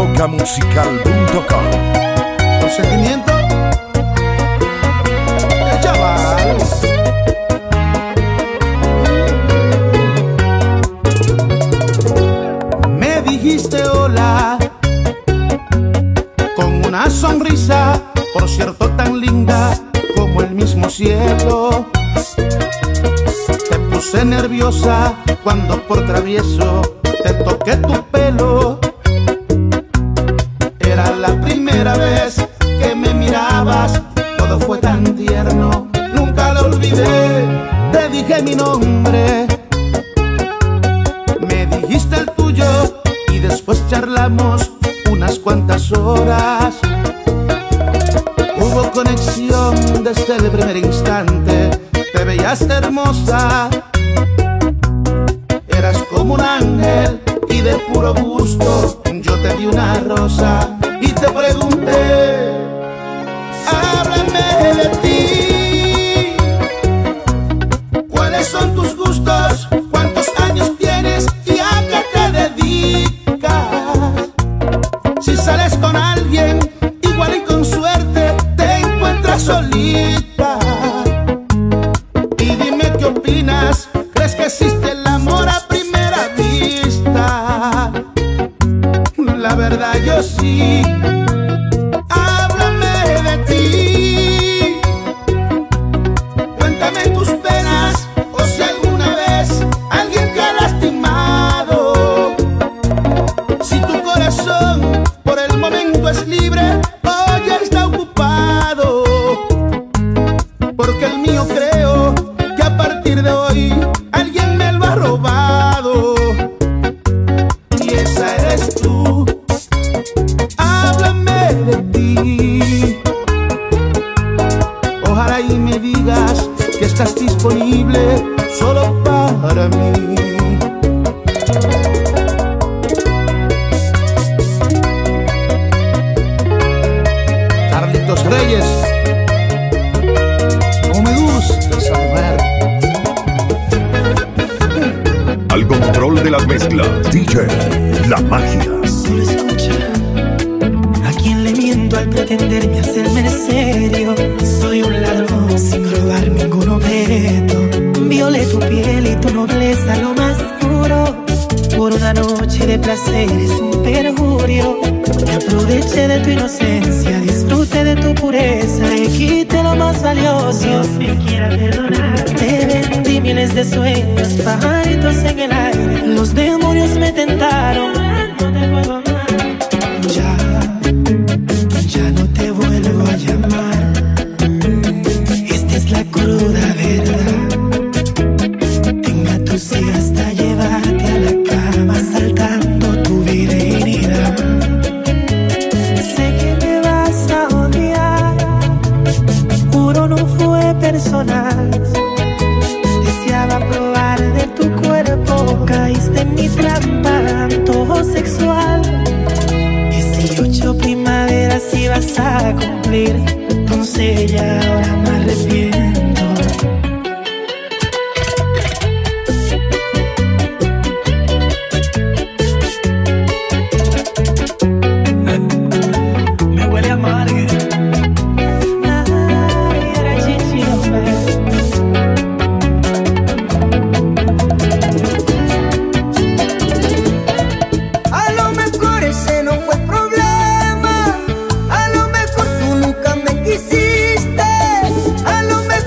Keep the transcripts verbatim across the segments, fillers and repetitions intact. roca musical punto com. Consentimiento. El chaval. Me dijiste hola con una sonrisa, por cierto tan linda como el mismo cielo. Te puse nerviosa cuando por travieso te toqué tu pelo. Era la primera vez que me mirabas, todo fue tan tierno, nunca lo olvidé. Te dije mi nombre, me dijiste el tuyo y después charlamos unas cuantas horas. Hubo conexión desde el primer instante, te veías hermosa. Eras como un ángel y de puro gusto yo te di una rosa y te pregunté, háblame de ti, ¿cuáles son tus gustos? ¿Cuántos años tienes y a qué te dedicas? Si sales con alguien, igual y con suerte te encuentras solita. Y dime qué opinas, ¿crees que existe el amor a primera vista? La verdad yo sí. Háblame de ti, cuéntame tus penas o si alguna vez alguien te ha lastimado. Si tu corazón por el momento es libre o ya está ocupado, porque el mío creo que a partir de hoy alguien me lo ha robado. Y esa eres tú. Háblame de ti, ojalá y me digas que estás disponible solo para mí. Carlitos Reyes, como me gusta esa mujer. Al control de las mezclas, D J La Magia. Solo escucha. Al pretenderme hacerme el serio, soy un ladrón sin robar ningún objeto. Violé tu piel y tu nobleza lo más puro, por una noche de placeres un perjurio. Me aproveché de tu inocencia, disfruté de tu pureza y quité lo más valioso. Dios me quiera perdonar. Te vendí miles de sueños, pajaritos en el aire. Los demonios me tentaron, no te puedo amar. Ya deseaba probar de tu cuerpo, caíste en mi trampa, antojo sexual. Dieciocho primaveras ibas a cumplir, doncella, ahora me arrepiento. A lo mejor tú nunca me quisiste, a lo mejor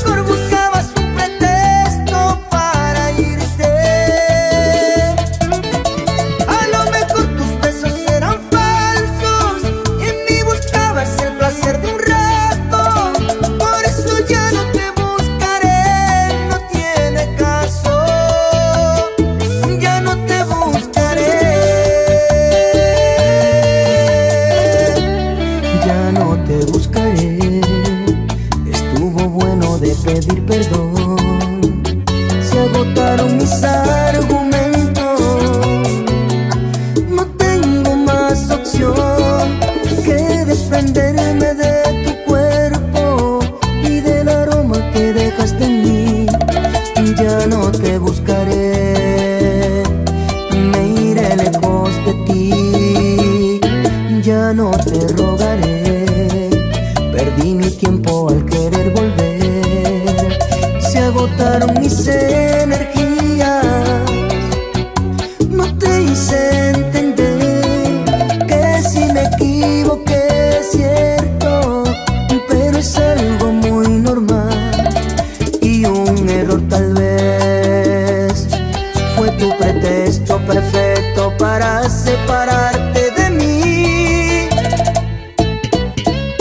pretexto perfecto para separarte de mí.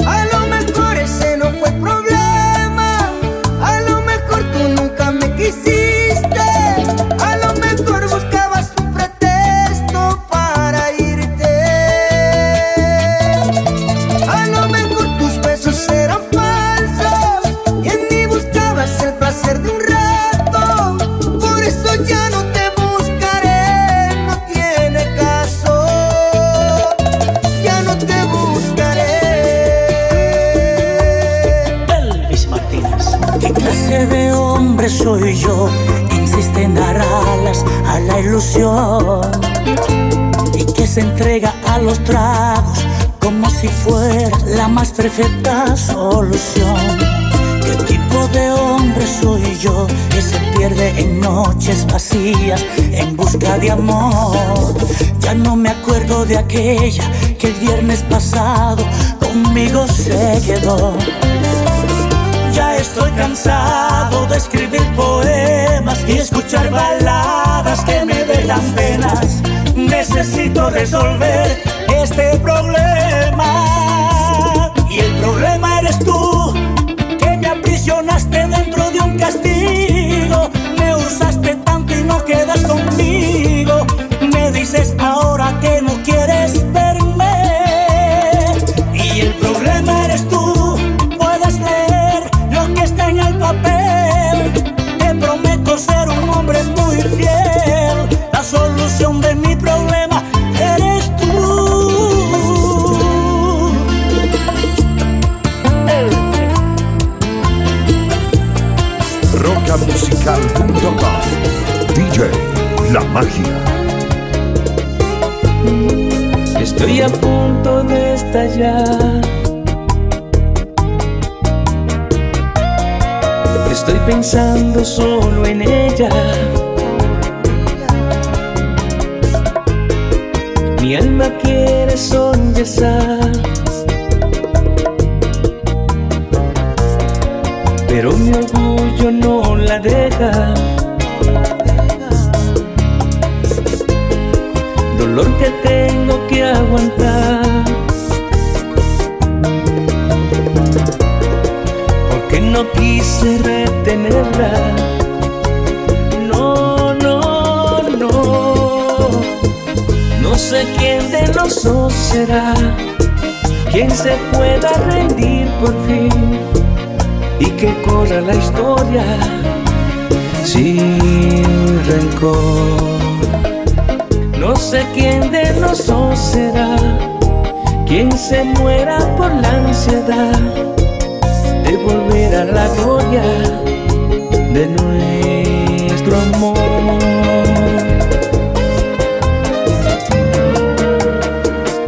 A lo mejor ese no fue problema, a lo mejor tú nunca me quisiste, a lo mejor buscabas un pretexto para irte. A lo mejor tus besos eran falsos y en mí buscabas el placer de un rato. Soy yo que insiste en dar alas a la ilusión y que se entrega a los tragos como si fuera la más perfecta solución. ¿Qué tipo de hombre soy yo que se pierde en noches vacías en busca de amor? Ya no me acuerdo de aquella que el viernes pasado conmigo se quedó. Ya estoy cansado de escribir poemas y escuchar baladas que me dejan penas. Necesito resolver este problema. Y el problema eres tú, que me aprisionaste dentro de un castigo. Me usaste tanto y no quedas conmigo. Me dices ahora que no quieres verme. Y el problema eres tú. Te prometo ser un hombre muy fiel. La solución de mi problema eres tú. roca musical punto com D J La Magia. Estoy a punto de estallar. Estoy pensando solo en ella. Mi alma quiere sollozar, pero mi orgullo no la deja. Dolor que tengo que aguantar. No quise retenerla. No, no, no. No sé quién de los dos será quien se pueda rendir por fin y que corra la historia sin rencor. No sé quién de los dos será quien se muera por la ansiedad de volver a la gloria de nuestro amor.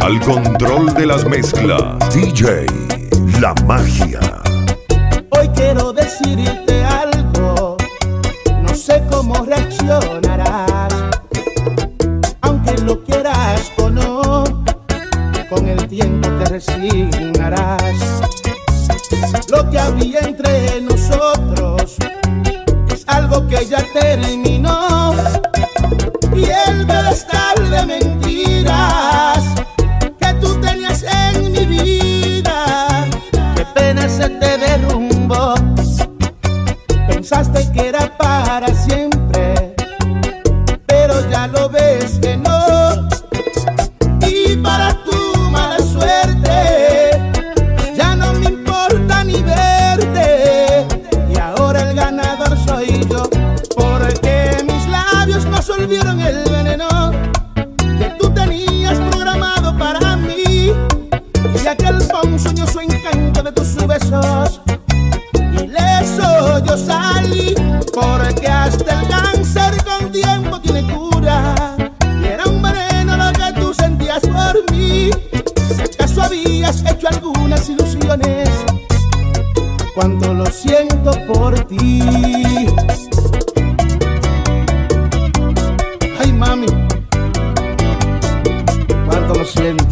Al control de las mezclas, D J La Magia. Hoy quiero decirte algo, no sé cómo reaccionarás, aunque lo quieras o no, con el tiempo te resignarás. Lo que había entre nosotros es algo que ya terminó, y el malestar de mentiras que tú tenías en mi vida, qué pena se te derrumbó. Pensaste que era para siempre, pero ya lo ves que no. Y para tu mala suerte vieron el veneno que tú tenías programado para mí, y aquel ponzoñoso su encanto de tus besos. Ileso yo salí, porque hasta el cáncer con tiempo tiene cura, y era un veneno lo que tú sentías por mí. Si acaso habías hecho algunas ilusiones, cuánto lo siento por ti. Mami, cuánto lo siento.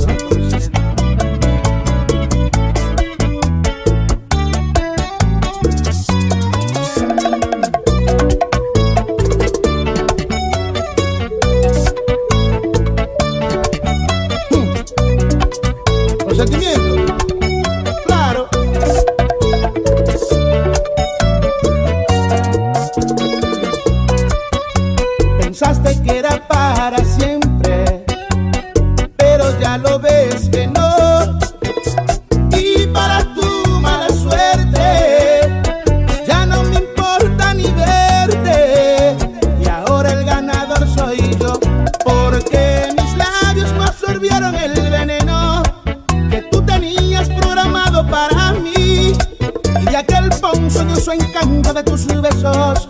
para siempre, pero ya lo ves que no. Y para tu mala suerte, ya no me importa ni verte. Y ahora el ganador soy yo, porque mis labios no absorbieron el veneno que tú tenías programado para mí. Y de aquel ponzo de su encanto de tus besos,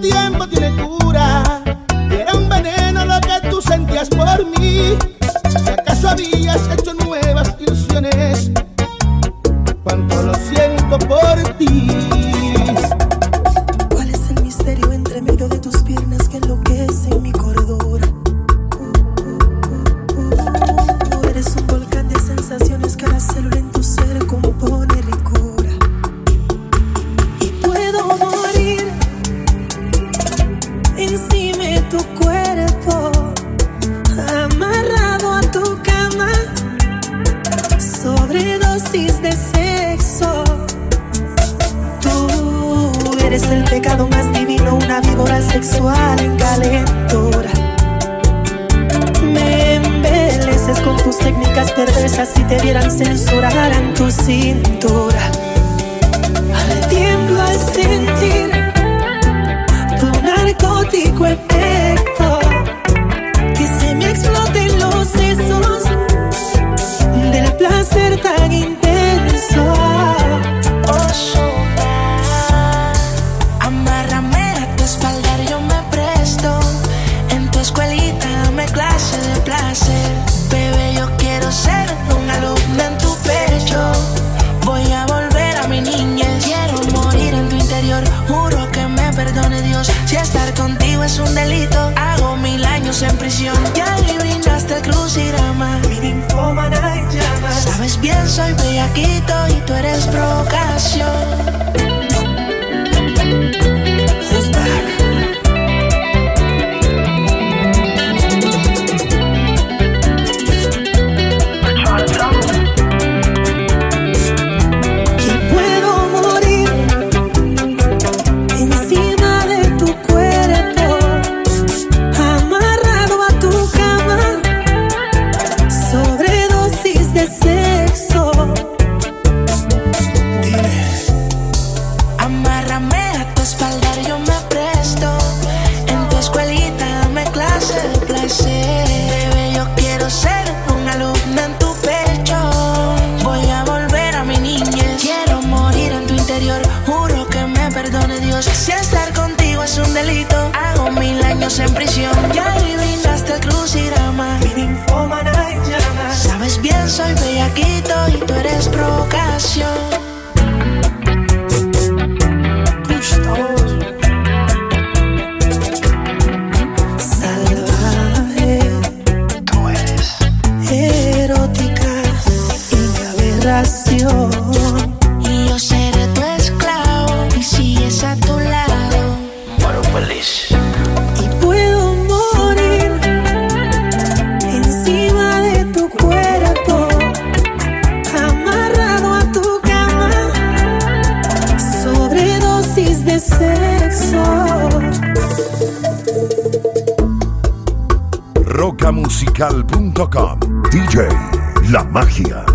tiempo tiene cura, y era un veneno lo que tú sentías por mí. Si acaso habías hecho nuevas ilusiones, cuánto lo siento por ti. ¿Cuál es el misterio entre medio de tus piernas que enloquecen mi cordura? Tú eres un volcán de sensaciones, cada célula en tu ser compone ricura. Y puedo morir encima de tu cuerpo, amarrado a tu cama, sobredosis de sexo. Tú eres el pecado más divino, una víbora sexual en calentura. Me embeleces con tus técnicas perversas, si te vieran censurar en tu cintura. Tiemblo al sentir narcótico efecto, que se me exploten los sesos del placer tan intenso. Amárrame a tu espalda, yo me presto. En tu escuelita dame clase de placer. Bebé, yo quiero ser una alumna en tu pecho. Voy a volver a mi niñez, quiero morir en tu interior. Juro que me perdone Dios si estar contigo es un delito. Hago mil años en prisión. Ya adivinaste el crucigrama, mi ninfómana en llamas. Sabes bien, soy bellaquito y tú eres provocación. Si estar contigo es un delito, hago mil años en prisión. Ya adivinaste el crucigrama, mi ninfómana en llamas. Sabes bien, soy bellaquito y tú eres provocación. roca musical punto com, D J La Magia.